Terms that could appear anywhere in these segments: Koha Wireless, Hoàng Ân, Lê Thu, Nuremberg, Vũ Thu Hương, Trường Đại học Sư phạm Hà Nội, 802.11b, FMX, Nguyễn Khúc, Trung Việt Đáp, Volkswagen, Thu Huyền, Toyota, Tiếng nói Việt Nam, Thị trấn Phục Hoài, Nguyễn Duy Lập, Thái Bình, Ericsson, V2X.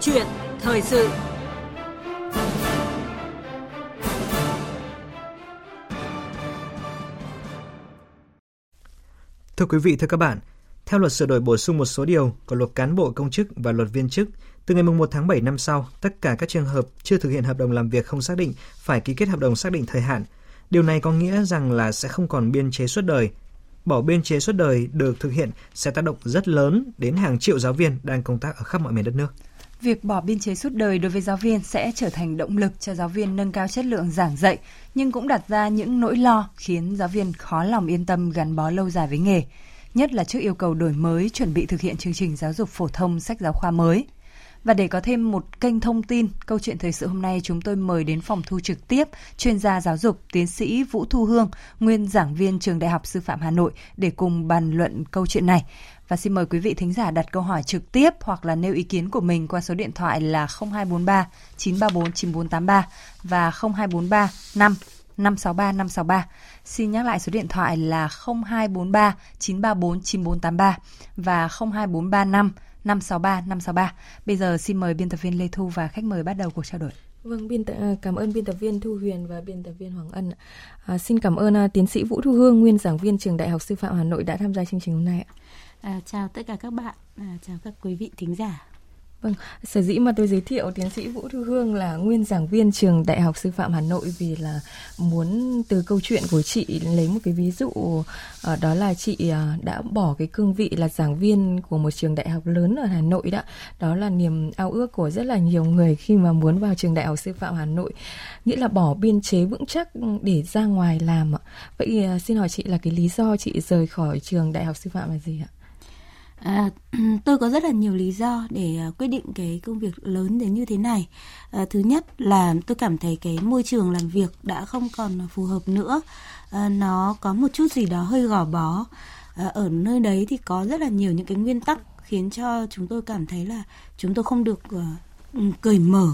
chuyện thời sự. Thưa quý vị, thưa các bạn, theo luật sửa đổi bổ sung một số điều của luật cán bộ công chức và luật viên chức, từ ngày 1 tháng 7 năm sau, tất cả các trường hợp chưa thực hiện hợp đồng làm việc không xác định phải ký kết hợp đồng xác định thời hạn. Điều này có nghĩa rằng là sẽ không còn biên chế suốt đời. Bỏ biên chế suốt đời được thực hiện sẽ tác động rất lớn đến hàng triệu giáo viên đang công tác ở khắp mọi miền đất nước. Việc bỏ biên chế suốt đời đối với giáo viên sẽ trở thành động lực cho giáo viên nâng cao chất lượng giảng dạy, nhưng cũng đặt ra những nỗi lo khiến giáo viên khó lòng yên tâm gắn bó lâu dài với nghề, nhất là trước yêu cầu đổi mới chuẩn bị thực hiện chương trình giáo dục phổ thông sách giáo khoa mới. Và để có thêm một kênh thông tin, câu chuyện thời sự hôm nay chúng tôi mời đến phòng thu trực tiếp chuyên gia giáo dục tiến sĩ Vũ Thu Hương, nguyên giảng viên Trường Đại học Sư phạm Hà Nội để cùng bàn luận câu chuyện này. Và xin mời quý vị thính giả đặt câu hỏi trực tiếp hoặc là nêu ý kiến của mình qua số điện thoại là 0243 934 9483 và 0243 5 563 563. Xin nhắc lại số điện thoại là 0243 934 9483 và 02435 563 563. Bây giờ xin mời biên tập viên Lê Thu và khách mời bắt đầu cuộc trao đổi. Vâng, cảm ơn biên tập viên Thu Huyền và biên tập viên Hoàng Ân. Xin cảm ơn tiến sĩ Vũ Thu Hương, nguyên giảng viên Trường Đại học Sư phạm Hà Nội đã tham gia chương trình hôm nay ạ. Chào tất cả các bạn, chào các quý vị thính giả. Vâng, sở dĩ mà tôi giới thiệu tiến sĩ Vũ Thu Hương là nguyên giảng viên Trường Đại học Sư phạm Hà Nội vì là muốn từ câu chuyện của chị lấy một cái ví dụ, đó là chị đã bỏ cái cương vị là giảng viên của một trường đại học lớn ở Hà Nội đó. Đó là niềm ao ước của rất là nhiều người khi mà muốn vào Trường Đại học Sư phạm Hà Nội, nghĩa là bỏ biên chế vững chắc để ra ngoài làm ạ. Vậy xin hỏi chị là cái lý do chị rời khỏi Trường Đại học Sư phạm là gì ạ? Tôi có rất là nhiều lý do để quyết định cái công việc lớn đến như thế này. Thứ nhất là tôi cảm thấy cái môi trường làm việc đã không còn phù hợp nữa. Nó có một chút gì đó hơi gò bó. Ở nơi đấy thì có rất là nhiều những cái nguyên tắc khiến cho chúng tôi cảm thấy là chúng tôi không được cởi mở,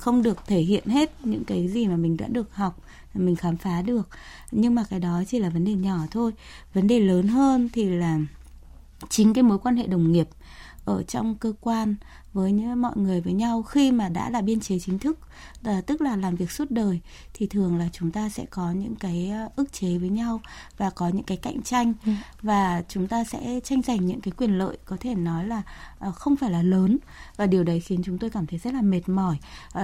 không được thể hiện hết những cái gì mà mình đã được học, mình khám phá được. Nhưng mà cái đó chỉ là vấn đề nhỏ thôi. Vấn đề lớn hơn thì là chính cái mối quan hệ đồng nghiệp ở trong cơ quan với mọi người với nhau. Khi mà đã là biên chế chính thức, tức là làm việc suốt đời, thì thường là chúng ta sẽ có những cái ức chế với nhau và có những cái cạnh tranh. Và chúng ta sẽ tranh giành những cái quyền lợi có thể nói là không phải là lớn. Và điều đấy khiến chúng tôi cảm thấy rất là mệt mỏi.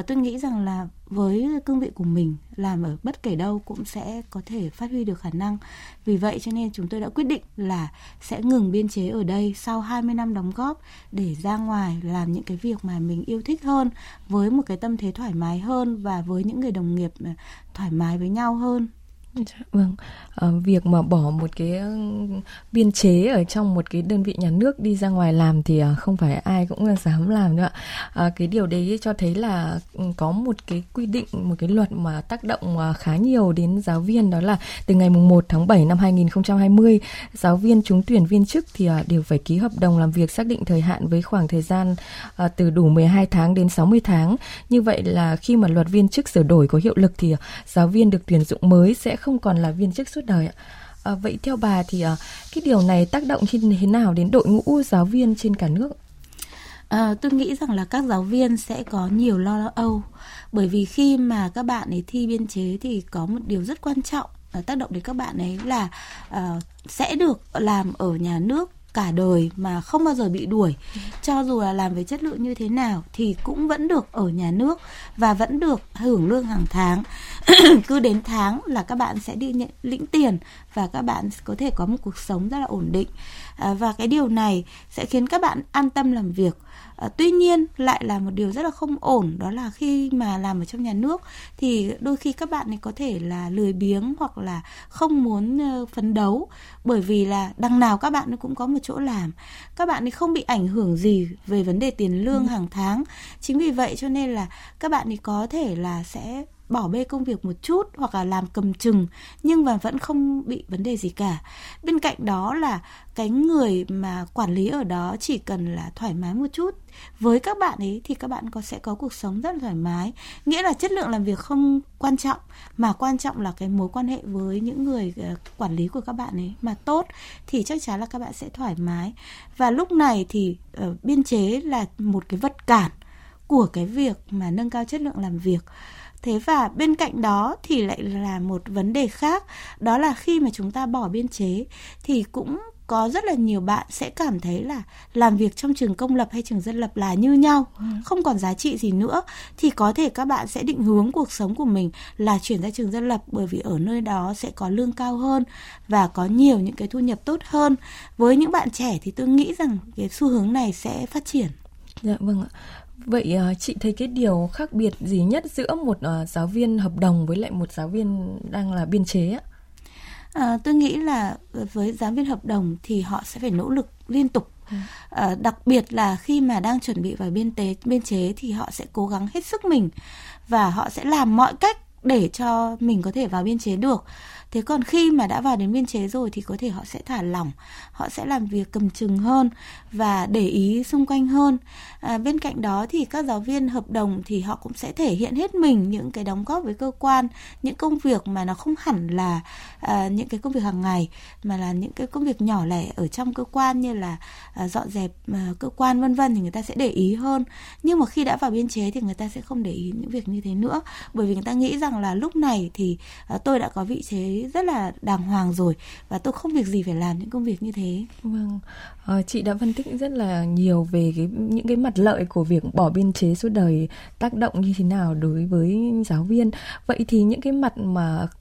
Tôi nghĩ rằng là với cương vị của mình, làm ở bất kể đâu cũng sẽ có thể phát huy được khả năng. Vì vậy cho nên chúng tôi đã quyết định là sẽ ngừng biên chế ở đây sau 20 năm đóng góp để ra ngoài làm những cái việc mà mình yêu thích hơn, với một cái tâm thế thoải mái hơn và với những người đồng nghiệp thoải mái với nhau hơn. Vâng, việc mà bỏ một cái biên chế ở trong một cái đơn vị nhà nước đi ra ngoài làm thì không phải ai cũng dám làm nữa ạ. Cái điều đấy cho thấy là có một cái quy định, một cái luật mà tác động khá nhiều đến giáo viên, đó là từ ngày 1 tháng 7 năm 2020, giáo viên trúng tuyển viên chức thì đều phải ký hợp đồng làm việc xác định thời hạn với khoảng thời gian từ đủ 12 tháng đến 60 tháng. Như vậy là khi mà luật viên chức sửa đổi có hiệu lực thì giáo viên được tuyển dụng mới sẽ không còn là viên chức suốt đời ạ. Vậy theo bà thì cái điều này tác động như thế nào đến đội ngũ giáo viên trên cả nước? Tôi nghĩ rằng là các giáo viên sẽ có nhiều lo âu, bởi vì khi mà các bạn ấy thi biên chế thì có một điều rất quan trọng tác động đến các bạn ấy là sẽ được làm ở nhà nước cả đời mà không bao giờ bị đuổi. Cho dù là làm với chất lượng như thế nào thì cũng vẫn được ở nhà nước và vẫn được hưởng lương hàng tháng. Cứ đến tháng là các bạn sẽ đi lĩnh tiền và các bạn có thể có một cuộc sống rất là ổn định. Và cái điều này sẽ khiến các bạn an tâm làm việc. Tuy nhiên lại là một điều rất là không ổn, đó là khi mà làm ở trong nhà nước thì đôi khi các bạn ấy có thể là lười biếng hoặc là không muốn phấn đấu, bởi vì là đằng nào các bạn cũng có một chỗ làm, các bạn ấy không bị ảnh hưởng gì về vấn đề tiền lương hàng tháng. Chính vì vậy cho nên là các bạn ấy có thể là sẽ bỏ bê công việc một chút hoặc là làm cầm chừng nhưng mà vẫn không bị vấn đề gì cả. Bên cạnh đó là cái người mà quản lý ở đó chỉ cần là thoải mái một chút với các bạn ấy thì các bạn sẽ có cuộc sống rất là thoải mái. Nghĩa là chất lượng làm việc không quan trọng, mà quan trọng là cái mối quan hệ với những người quản lý của các bạn ấy mà tốt thì chắc chắn là các bạn sẽ thoải mái. Và lúc này thì biên chế là một cái vật cản của cái việc mà nâng cao chất lượng làm việc. Thế và bên cạnh đó thì lại là một vấn đề khác, đó là khi mà chúng ta bỏ biên chế thì cũng có rất là nhiều bạn sẽ cảm thấy là làm việc trong trường công lập hay trường dân lập là như nhau, không còn giá trị gì nữa, thì có thể các bạn sẽ định hướng cuộc sống của mình là chuyển ra trường dân lập, bởi vì ở nơi đó sẽ có lương cao hơn và có nhiều những cái thu nhập tốt hơn. Với những bạn trẻ thì tôi nghĩ rằng cái xu hướng này sẽ phát triển. Dạ vâng ạ. Vậy chị thấy cái điều khác biệt gì nhất giữa một giáo viên hợp đồng với lại một giáo viên đang là biên chế ạ? Tôi nghĩ là với giáo viên hợp đồng thì họ sẽ phải nỗ lực liên tục. Đặc biệt là khi mà đang chuẩn bị vào biên chế thì họ sẽ cố gắng hết sức mình và họ sẽ làm mọi cách để cho mình có thể vào biên chế được. Thế còn khi mà đã vào đến biên chế rồi thì có thể họ sẽ thả lỏng, họ sẽ làm việc cầm chừng hơn và để ý xung quanh hơn. Bên cạnh đó thì các giáo viên hợp đồng thì họ cũng sẽ thể hiện hết mình những cái đóng góp với cơ quan, những công việc mà nó không hẳn là những cái công việc hàng ngày mà là những cái công việc nhỏ lẻ ở trong cơ quan như là dọn dẹp cơ quan vân vân, thì người ta sẽ để ý hơn. Nhưng mà khi đã vào biên chế thì người ta sẽ không để ý những việc như thế nữa, bởi vì người ta nghĩ rằng là lúc này thì tôi đã có vị thế rất là đàng hoàng rồi và tôi không việc gì phải làm những công việc như thế. Vâng, chị đã phân tích rất là nhiều về những cái mặt lợi của việc bỏ biên chế suốt đời, tác động như thế nào đối với giáo viên. Vậy thì những cái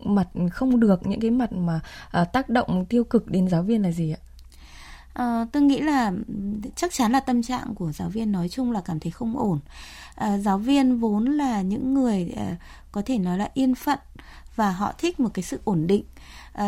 mặt không được, những cái mặt mà tác động tiêu cực đến giáo viên là gì ạ? Tôi nghĩ là chắc chắn là tâm trạng của giáo viên nói chung là cảm thấy không ổn. Giáo viên vốn là những người có thể nói là yên phận và họ thích một cái sự ổn định.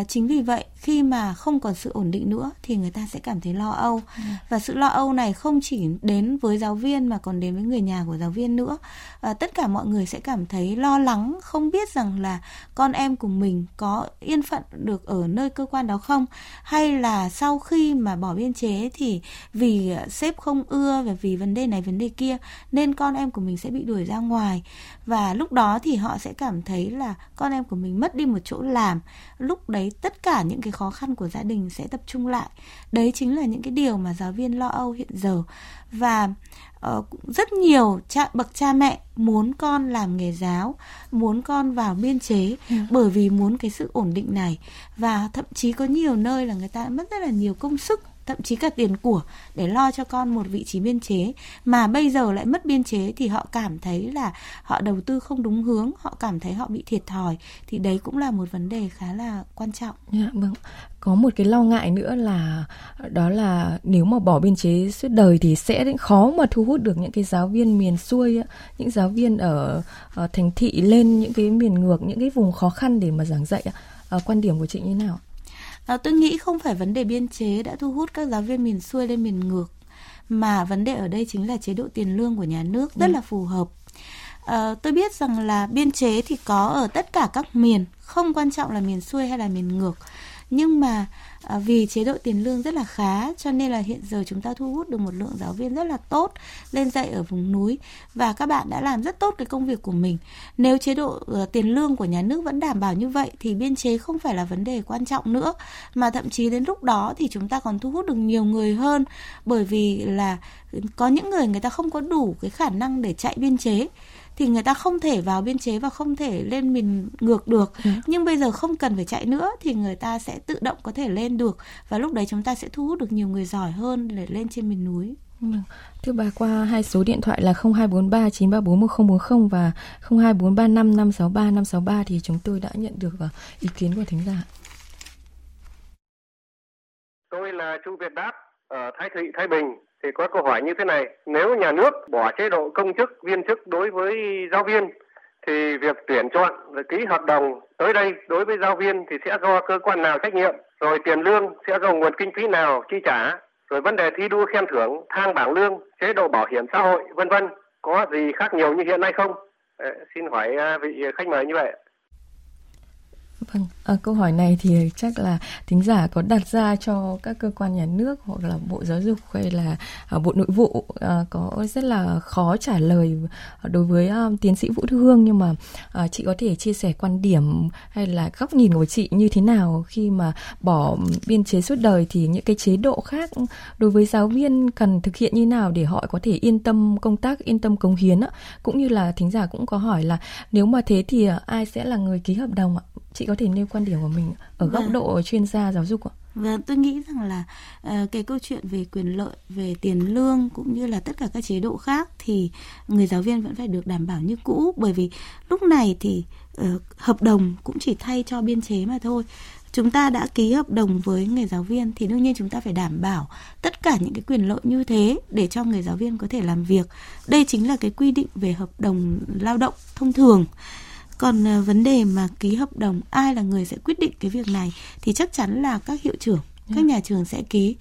Chính vì vậy khi mà không còn sự ổn định nữa thì người ta sẽ cảm thấy lo âu. Và sự lo âu này không chỉ đến với giáo viên mà còn đến với người nhà của giáo viên nữa. Tất cả mọi người sẽ cảm thấy lo lắng, không biết rằng là con em của mình có yên phận được ở nơi cơ quan đó không, hay là sau khi mà bỏ biên chế thì vì sếp không ưa và vì vấn đề này vấn đề kia nên con em của mình sẽ bị đuổi ra ngoài. Và lúc đó thì họ sẽ cảm thấy là con em của mình mất đi một chỗ làm. Lúc đấy tất cả những cái khó khăn của gia đình sẽ tập trung lại. Đấy chính là những cái điều mà giáo viên lo âu hiện giờ. Và rất nhiều bậc cha mẹ muốn con làm nghề giáo, muốn con vào biên chế bởi vì muốn cái sự ổn định này. Và thậm chí có nhiều nơi là người ta mất rất là nhiều công sức, thậm chí cả tiền của để lo cho con một vị trí biên chế, mà bây giờ lại mất biên chế thì họ cảm thấy là họ đầu tư không đúng hướng, họ cảm thấy họ bị thiệt thòi, thì đấy cũng là một vấn đề khá là quan trọng. Vâng. Có một cái lo ngại nữa là đó là nếu mà bỏ biên chế suốt đời thì sẽ khó mà thu hút được những cái giáo viên miền xuôi, những giáo viên ở thành thị lên những cái miền ngược, những cái vùng khó khăn để mà giảng dạy. Quan điểm của chị như thế nào? Tôi nghĩ không phải vấn đề biên chế đã thu hút các giáo viên miền xuôi lên miền ngược, mà vấn đề ở đây chính là chế độ tiền lương của nhà nước rất là phù hợp. Tôi biết rằng là biên chế thì có ở tất cả các miền, không quan trọng là miền xuôi hay là miền ngược. Nhưng mà vì chế độ tiền lương rất là khá cho nên là hiện giờ chúng ta thu hút được một lượng giáo viên rất là tốt lên dạy ở vùng núi, và các bạn đã làm rất tốt cái công việc của mình. Nếu chế độ tiền lương của nhà nước vẫn đảm bảo như vậy thì biên chế không phải là vấn đề quan trọng nữa, mà thậm chí đến lúc đó thì chúng ta còn thu hút được nhiều người hơn, bởi vì là có những người ta không có đủ cái khả năng để chạy biên chế thì người ta không thể vào biên chế và không thể lên miền ngược được. Nhưng bây giờ không cần phải chạy nữa thì người ta sẽ tự động có thể lên được, và lúc đấy chúng ta sẽ thu hút được nhiều người giỏi hơn để lên trên miền núi. Thưa bà, qua hai số điện thoại là 0243 934 1040 và 02435 563 563 thì chúng tôi đã nhận được ý kiến của thính giả. Tôi là Trung Việt Đáp ở Thái Bình. Thì có câu hỏi như thế này, nếu nhà nước bỏ chế độ công chức, viên chức đối với giáo viên thì việc tuyển chọn và ký hợp đồng tới đây đối với giáo viên thì sẽ do cơ quan nào trách nhiệm, rồi tiền lương sẽ do nguồn kinh phí nào chi trả, rồi vấn đề thi đua khen thưởng, thang bảng lương, chế độ bảo hiểm xã hội vân vân, có gì khác nhiều như hiện nay không? Xin hỏi vị khách mời như vậy. Vâng, câu hỏi này thì chắc là thính giả có đặt ra cho các cơ quan nhà nước hoặc là Bộ Giáo dục hay là Bộ Nội vụ có rất là khó trả lời đối với tiến sĩ Vũ Thu Hương, nhưng mà chị có thể chia sẻ quan điểm hay là góc nhìn của chị như thế nào khi mà bỏ biên chế suốt đời thì những cái chế độ khác đối với giáo viên cần thực hiện như nào để họ có thể yên tâm công tác, yên tâm cống hiến ạ? Cũng như là thính giả cũng có hỏi là nếu mà thế thì ai sẽ là người ký hợp đồng ạ? Chị có thể nêu quan điểm của mình ở góc độ chuyên gia giáo dục ạ? Vâng, tôi nghĩ rằng là cái câu chuyện về quyền lợi, về tiền lương cũng như là tất cả các chế độ khác thì người giáo viên vẫn phải được đảm bảo như cũ, bởi vì lúc này thì hợp đồng cũng chỉ thay cho biên chế mà thôi. Chúng ta đã ký hợp đồng với người giáo viên thì đương nhiên chúng ta phải đảm bảo tất cả những cái quyền lợi như thế để cho người giáo viên có thể làm việc. Đây chính là cái quy định về hợp đồng lao động thông thường. Còn vấn đề mà ký hợp đồng, ai là người sẽ quyết định cái việc này thì chắc chắn là các hiệu trưởng, các nhà trường sẽ ký.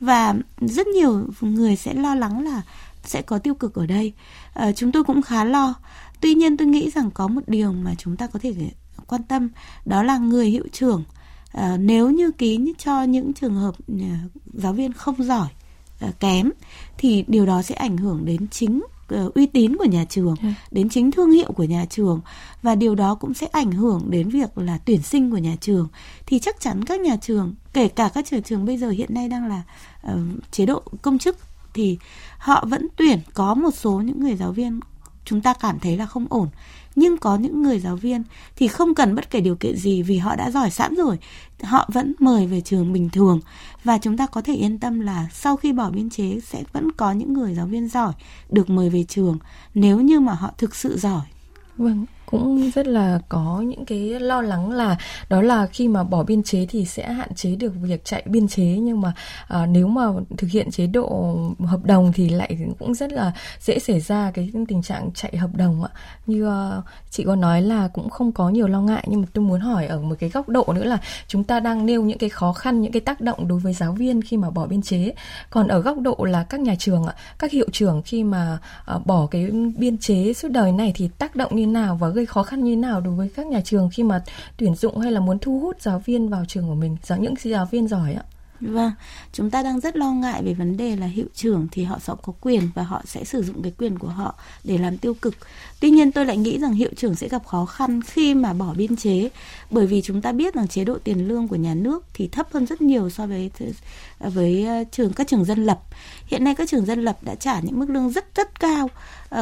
Và rất nhiều người sẽ lo lắng là sẽ có tiêu cực ở đây. Chúng tôi cũng khá lo. Tuy nhiên tôi nghĩ rằng có một điều mà chúng ta có thể quan tâm, đó là người hiệu trưởng. Nếu như ký cho những trường hợp giáo viên không giỏi, kém, thì điều đó sẽ ảnh hưởng đến chính uy tín của nhà trường, đến chính thương hiệu của nhà trường, và điều đó cũng sẽ ảnh hưởng đến việc là tuyển sinh của nhà trường. Thì chắc chắn các nhà trường, kể cả các trường bây giờ hiện nay đang là chế độ công chức, thì họ vẫn tuyển có một số những người giáo viên chúng ta cảm thấy là không ổn. Nhưng có những người giáo viên thì không cần bất kể điều kiện gì vì họ đã giỏi sẵn rồi, họ vẫn mời về trường bình thường. Và chúng ta có thể yên tâm là sau khi bỏ biên chế sẽ vẫn có những người giáo viên giỏi được mời về trường nếu như mà họ thực sự giỏi. Vâng, cũng rất là có những cái lo lắng là đó là khi mà bỏ biên chế thì sẽ hạn chế được việc chạy biên chế, nhưng mà nếu mà thực hiện chế độ hợp đồng thì lại cũng rất là dễ xảy ra cái tình trạng chạy hợp đồng ạ. Như chị có nói là cũng không có nhiều lo ngại, nhưng mà tôi muốn hỏi ở một cái góc độ nữa là chúng ta đang nêu những cái khó khăn, những cái tác động đối với giáo viên khi mà bỏ biên chế. Còn ở góc độ là các nhà trường ạ, các hiệu trưởng khi mà bỏ cái biên chế suốt đời này thì tác động như nào và gây khó khăn như nào đối với các nhà trường khi mà tuyển dụng hay là muốn thu hút giáo viên vào trường của mình, những giáo viên giỏi ạ? Vâng, chúng ta đang rất lo ngại về vấn đề là hiệu trưởng thì họ sẽ có quyền và họ sẽ sử dụng cái quyền của họ để làm tiêu cực. Tuy nhiên tôi lại nghĩ rằng hiệu trưởng sẽ gặp khó khăn khi mà bỏ biên chế, bởi vì chúng ta biết rằng chế độ tiền lương của nhà nước thì thấp hơn rất nhiều so với các trường dân lập. Hiện nay các trường dân lập đã trả những mức lương rất rất cao,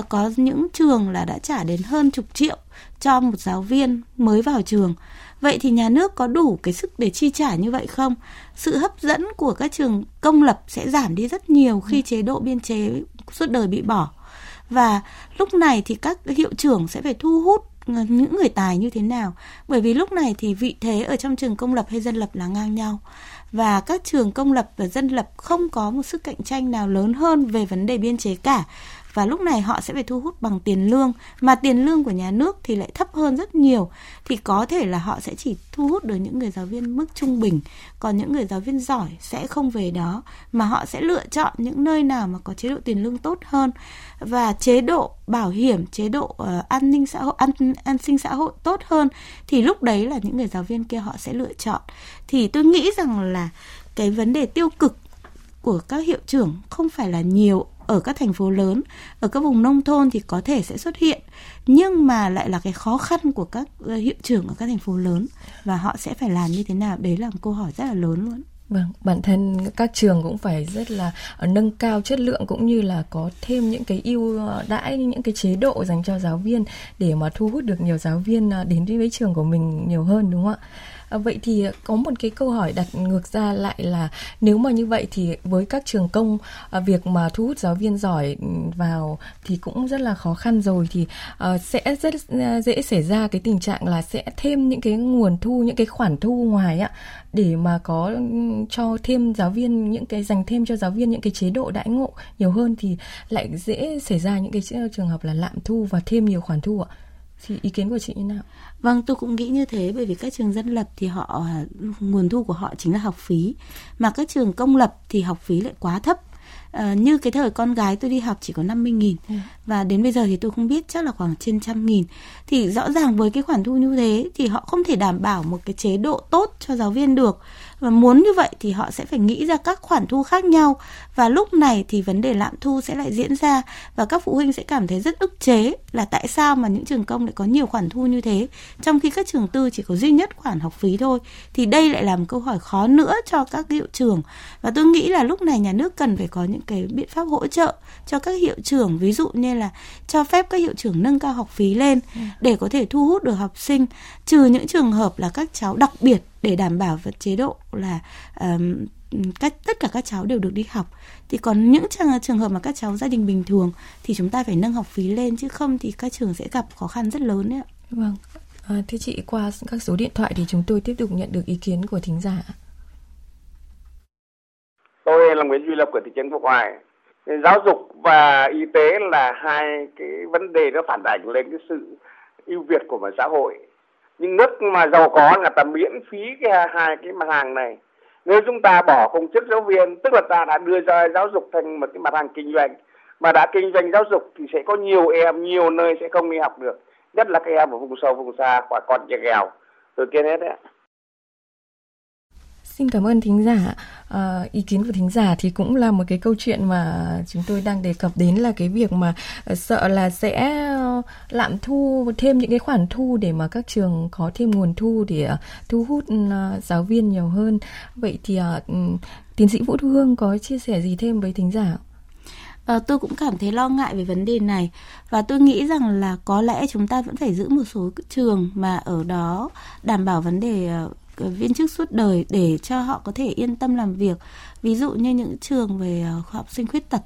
có những trường là đã trả đến hơn chục triệu cho một giáo viên mới vào trường. Vậy thì nhà nước có đủ cái sức để chi trả như vậy không? Sự hấp dẫn của các trường công lập sẽ giảm đi rất nhiều khi chế độ biên chế suốt đời bị bỏ. Và lúc này thì các hiệu trưởng sẽ phải thu hút những người tài như thế nào? Bởi vì lúc này thì vị thế ở trong trường công lập hay dân lập là ngang nhau. Và các trường công lập và dân lập không có một sức cạnh tranh nào lớn hơn về vấn đề biên chế cả. Và lúc này họ sẽ phải thu hút bằng tiền lương, mà tiền lương của nhà nước thì lại thấp hơn rất nhiều. Thì có thể là họ sẽ chỉ thu hút được những người giáo viên mức trung bình, còn những người giáo viên giỏi sẽ không về đó, mà họ sẽ lựa chọn những nơi nào mà có chế độ tiền lương tốt hơn. Và chế độ bảo hiểm, chế độ an sinh xã hội tốt hơn, thì lúc đấy là những người giáo viên kia họ sẽ lựa chọn. Thì tôi nghĩ rằng là cái vấn đề tiêu cực của các hiệu trưởng không phải là nhiều ở các thành phố lớn, ở các vùng nông thôn thì có thể sẽ xuất hiện, nhưng mà lại là cái khó khăn của các hiệu trưởng ở các thành phố lớn, và họ sẽ phải làm như thế nào, đấy là một câu hỏi rất là lớn luôn. Vâng, bản thân các trường cũng phải rất là nâng cao chất lượng cũng như là có thêm những cái ưu đãi, những cái chế độ dành cho giáo viên để mà thu hút được nhiều giáo viên đến với trường của mình nhiều hơn, đúng không ạ? Vậy thì có một cái câu hỏi đặt ngược ra lại là nếu mà như vậy thì với các trường công, việc mà thu hút giáo viên giỏi vào thì cũng rất là khó khăn rồi, thì sẽ rất dễ xảy ra cái tình trạng là sẽ thêm những cái nguồn thu, những cái khoản thu ngoài ạ, để mà có cho thêm giáo viên những cái, dành thêm cho giáo viên những cái chế độ đãi ngộ nhiều hơn, thì lại dễ xảy ra những cái trường hợp là lạm thu và thêm nhiều khoản thu ạ. Thì ý kiến của chị như nào? Vâng, tôi cũng nghĩ như thế, bởi vì các trường dân lập thì họ, nguồn thu của họ chính là học phí, mà các trường công lập thì học phí lại quá thấp. Như cái thời con gái tôi đi học chỉ có 50.000 và đến bây giờ thì tôi không biết, chắc là khoảng trên 100.000. Thì rõ ràng với cái khoản thu như thế thì họ không thể đảm bảo một cái chế độ tốt cho giáo viên được, và muốn như vậy thì họ sẽ phải nghĩ ra các khoản thu khác nhau, và lúc này thì vấn đề lạm thu sẽ lại diễn ra, và các phụ huynh sẽ cảm thấy rất ức chế là tại sao mà những trường công lại có nhiều khoản thu như thế trong khi các trường tư chỉ có duy nhất khoản học phí thôi. Thì đây lại là một câu hỏi khó nữa cho các hiệu trưởng, và tôi nghĩ là lúc này nhà nước cần phải có những cái biện pháp hỗ trợ cho các hiệu trưởng, ví dụ như là cho phép các hiệu trưởng nâng cao học phí lên để có thể thu hút được học sinh, trừ những trường hợp là các cháu đặc biệt, để đảm bảo về chế độ là tất cả các cháu đều được đi học. Thì còn những trường hợp mà các cháu gia đình bình thường thì chúng ta phải nâng học phí lên, chứ không thì các trường sẽ gặp khó khăn rất lớn đấy ạ. Vâng, thưa chị, qua các số điện thoại thì chúng tôi tiếp tục nhận được ý kiến của thính giả. Tôi là Nguyễn Duy Lập của thị trấn Phục Hoài. Giáo dục và y tế là hai cái vấn đề nó phản ảnh lên cái sự ưu việt của một xã hội. Nhưng nước mà giàu có là ta miễn phí cái hai cái mặt hàng này. Nếu chúng ta bỏ công chức giáo viên, tức là ta đã đưa ra giáo dục thành một cái mặt hàng kinh doanh, mà đã kinh doanh giáo dục thì sẽ có nhiều em, nhiều nơi sẽ không đi học được, nhất là các em ở vùng sâu, vùng xa và còn trẻ nghèo. Tôi kia hết đấy ạ. Xin cảm ơn thính giả. Ý kiến của thính giả thì cũng là một cái câu chuyện mà chúng tôi đang đề cập đến, là cái việc mà sợ là sẽ lạm thu thêm những cái khoản thu để mà các trường có thêm nguồn thu để thu hút giáo viên nhiều hơn. Vậy thì tiến sĩ Vũ Thu Hương có chia sẻ gì thêm với thính giả? Tôi cũng cảm thấy lo ngại về vấn đề này, và tôi nghĩ rằng là có lẽ chúng ta vẫn phải giữ một số trường mà ở đó đảm bảo vấn đề viên chức suốt đời để cho họ có thể yên tâm làm việc. Ví dụ như những trường về học sinh khuyết tật,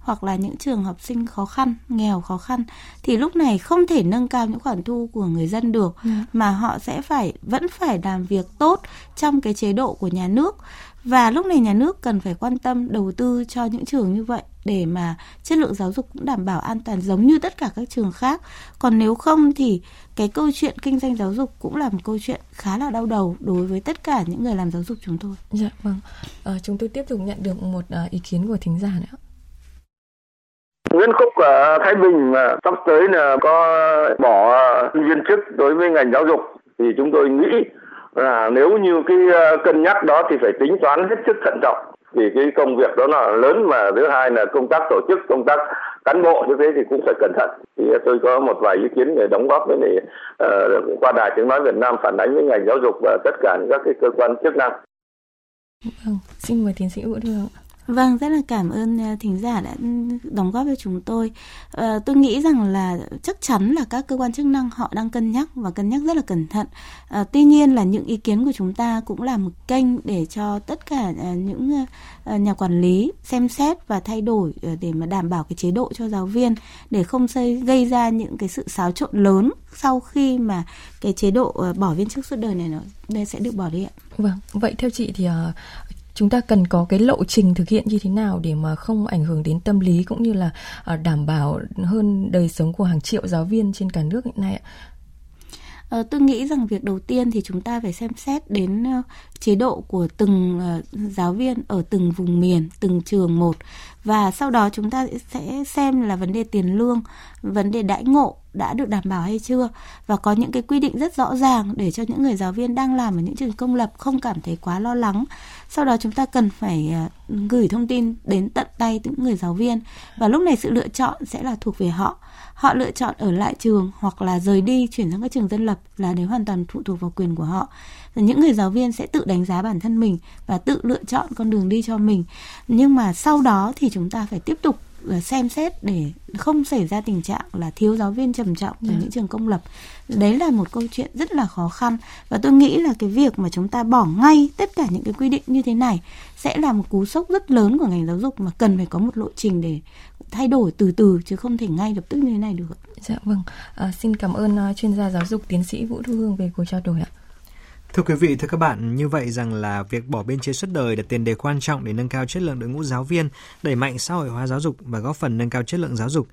hoặc là những trường học sinh khó khăn, nghèo khó khăn, thì lúc này không thể nâng cao những khoản thu của người dân được, mà họ sẽ vẫn phải làm việc tốt trong cái chế độ của nhà nước. Và lúc này nhà nước cần phải quan tâm đầu tư cho những trường như vậy để mà chất lượng giáo dục cũng đảm bảo an toàn giống như tất cả các trường khác. Còn nếu không thì cái câu chuyện kinh doanh giáo dục cũng là một câu chuyện khá là đau đầu đối với tất cả những người làm giáo dục chúng tôi. Dạ vâng, chúng tôi tiếp tục nhận được một ý kiến của thính giả nữa. Nguyễn Khúc ở Thái Bình, sắp tới là có bỏ viên chức đối với ngành giáo dục, thì chúng tôi nghĩ là nếu như cái cân nhắc đó thì phải tính toán hết sức thận trọng, vì cái công việc đó là lớn, mà thứ hai là công tác tổ chức, công tác cán bộ như thế thì cũng phải cẩn thận. Thì tôi có một vài ý kiến để đóng góp với này, qua đài Tiếng nói Việt Nam phản ánh với ngành giáo dục và tất cả các cái cơ quan chức năng. Vâng, xin mời tiến sĩ Vũ Thu Hương. Vâng, rất là cảm ơn thính giả đã đóng góp cho chúng tôi. Tôi nghĩ rằng là chắc chắn là các cơ quan chức năng họ đang cân nhắc và cân nhắc rất là cẩn thận. Tuy nhiên là những ý kiến của chúng ta cũng là một kênh để cho tất cả những nhà quản lý xem xét và thay đổi để mà đảm bảo cái chế độ cho giáo viên, để không gây ra những cái sự xáo trộn lớn sau khi mà cái chế độ bỏ viên chức suốt đời này nó sẽ được bỏ đi ạ. Vâng, vậy theo chị thì chúng ta cần có cái lộ trình thực hiện như thế nào để mà không ảnh hưởng đến tâm lý cũng như là đảm bảo hơn đời sống của hàng triệu giáo viên trên cả nước hiện nay ạ? Tôi nghĩ rằng việc đầu tiên thì chúng ta phải xem xét đến chế độ của từng giáo viên ở từng vùng miền, từng trường một. Và sau đó chúng ta sẽ xem là vấn đề tiền lương, vấn đề đãi ngộ đã được đảm bảo hay chưa, và có những cái quy định rất rõ ràng để cho những người giáo viên đang làm ở những trường công lập không cảm thấy quá lo lắng. Sau đó chúng ta cần phải gửi thông tin đến tận tay những người giáo viên, và lúc này sự lựa chọn sẽ là thuộc về họ. Họ lựa chọn ở lại trường hoặc là rời đi, chuyển sang các trường dân lập là đấy hoàn toàn phụ thuộc vào quyền của họ. Và những người giáo viên sẽ tự đánh giá bản thân mình và tự lựa chọn con đường đi cho mình. Nhưng mà sau đó thì chúng ta phải tiếp tục xem xét để không xảy ra tình trạng là thiếu giáo viên trầm trọng ở những trường công lập. Đấy là một câu chuyện rất là khó khăn, và tôi nghĩ là cái việc mà chúng ta bỏ ngay tất cả những cái quy định như thế này sẽ là một cú sốc rất lớn của ngành giáo dục, mà cần phải có một lộ trình để thay đổi từ từ chứ không thể ngay lập tức như thế này được. Dạ vâng, xin cảm ơn chuyên gia giáo dục tiến sĩ Vũ Thu Hương về cuộc trao đổi ạ. Thưa quý vị, thưa các bạn, như vậy rằng là việc bỏ biên chế suốt đời là tiền đề quan trọng để nâng cao chất lượng đội ngũ giáo viên, đẩy mạnh xã hội hóa giáo dục và góp phần nâng cao chất lượng giáo dục.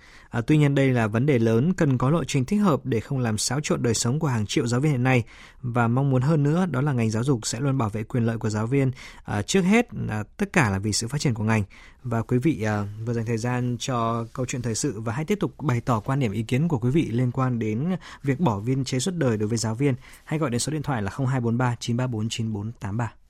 Tuy nhiên đây là vấn đề lớn cần có lộ trình thích hợp để không làm xáo trộn đời sống của hàng triệu giáo viên hiện nay, và mong muốn hơn nữa đó là ngành giáo dục sẽ luôn bảo vệ quyền lợi của giáo viên trước hết, tất cả là vì sự phát triển của ngành. Và quý vị vừa dành thời gian cho câu chuyện thời sự và hãy tiếp tục bày tỏ quan điểm ý kiến của quý vị liên quan đến việc bỏ biên chế suốt đời đối với giáo viên. Hãy gọi đến số điện thoại là 0243 934 9483.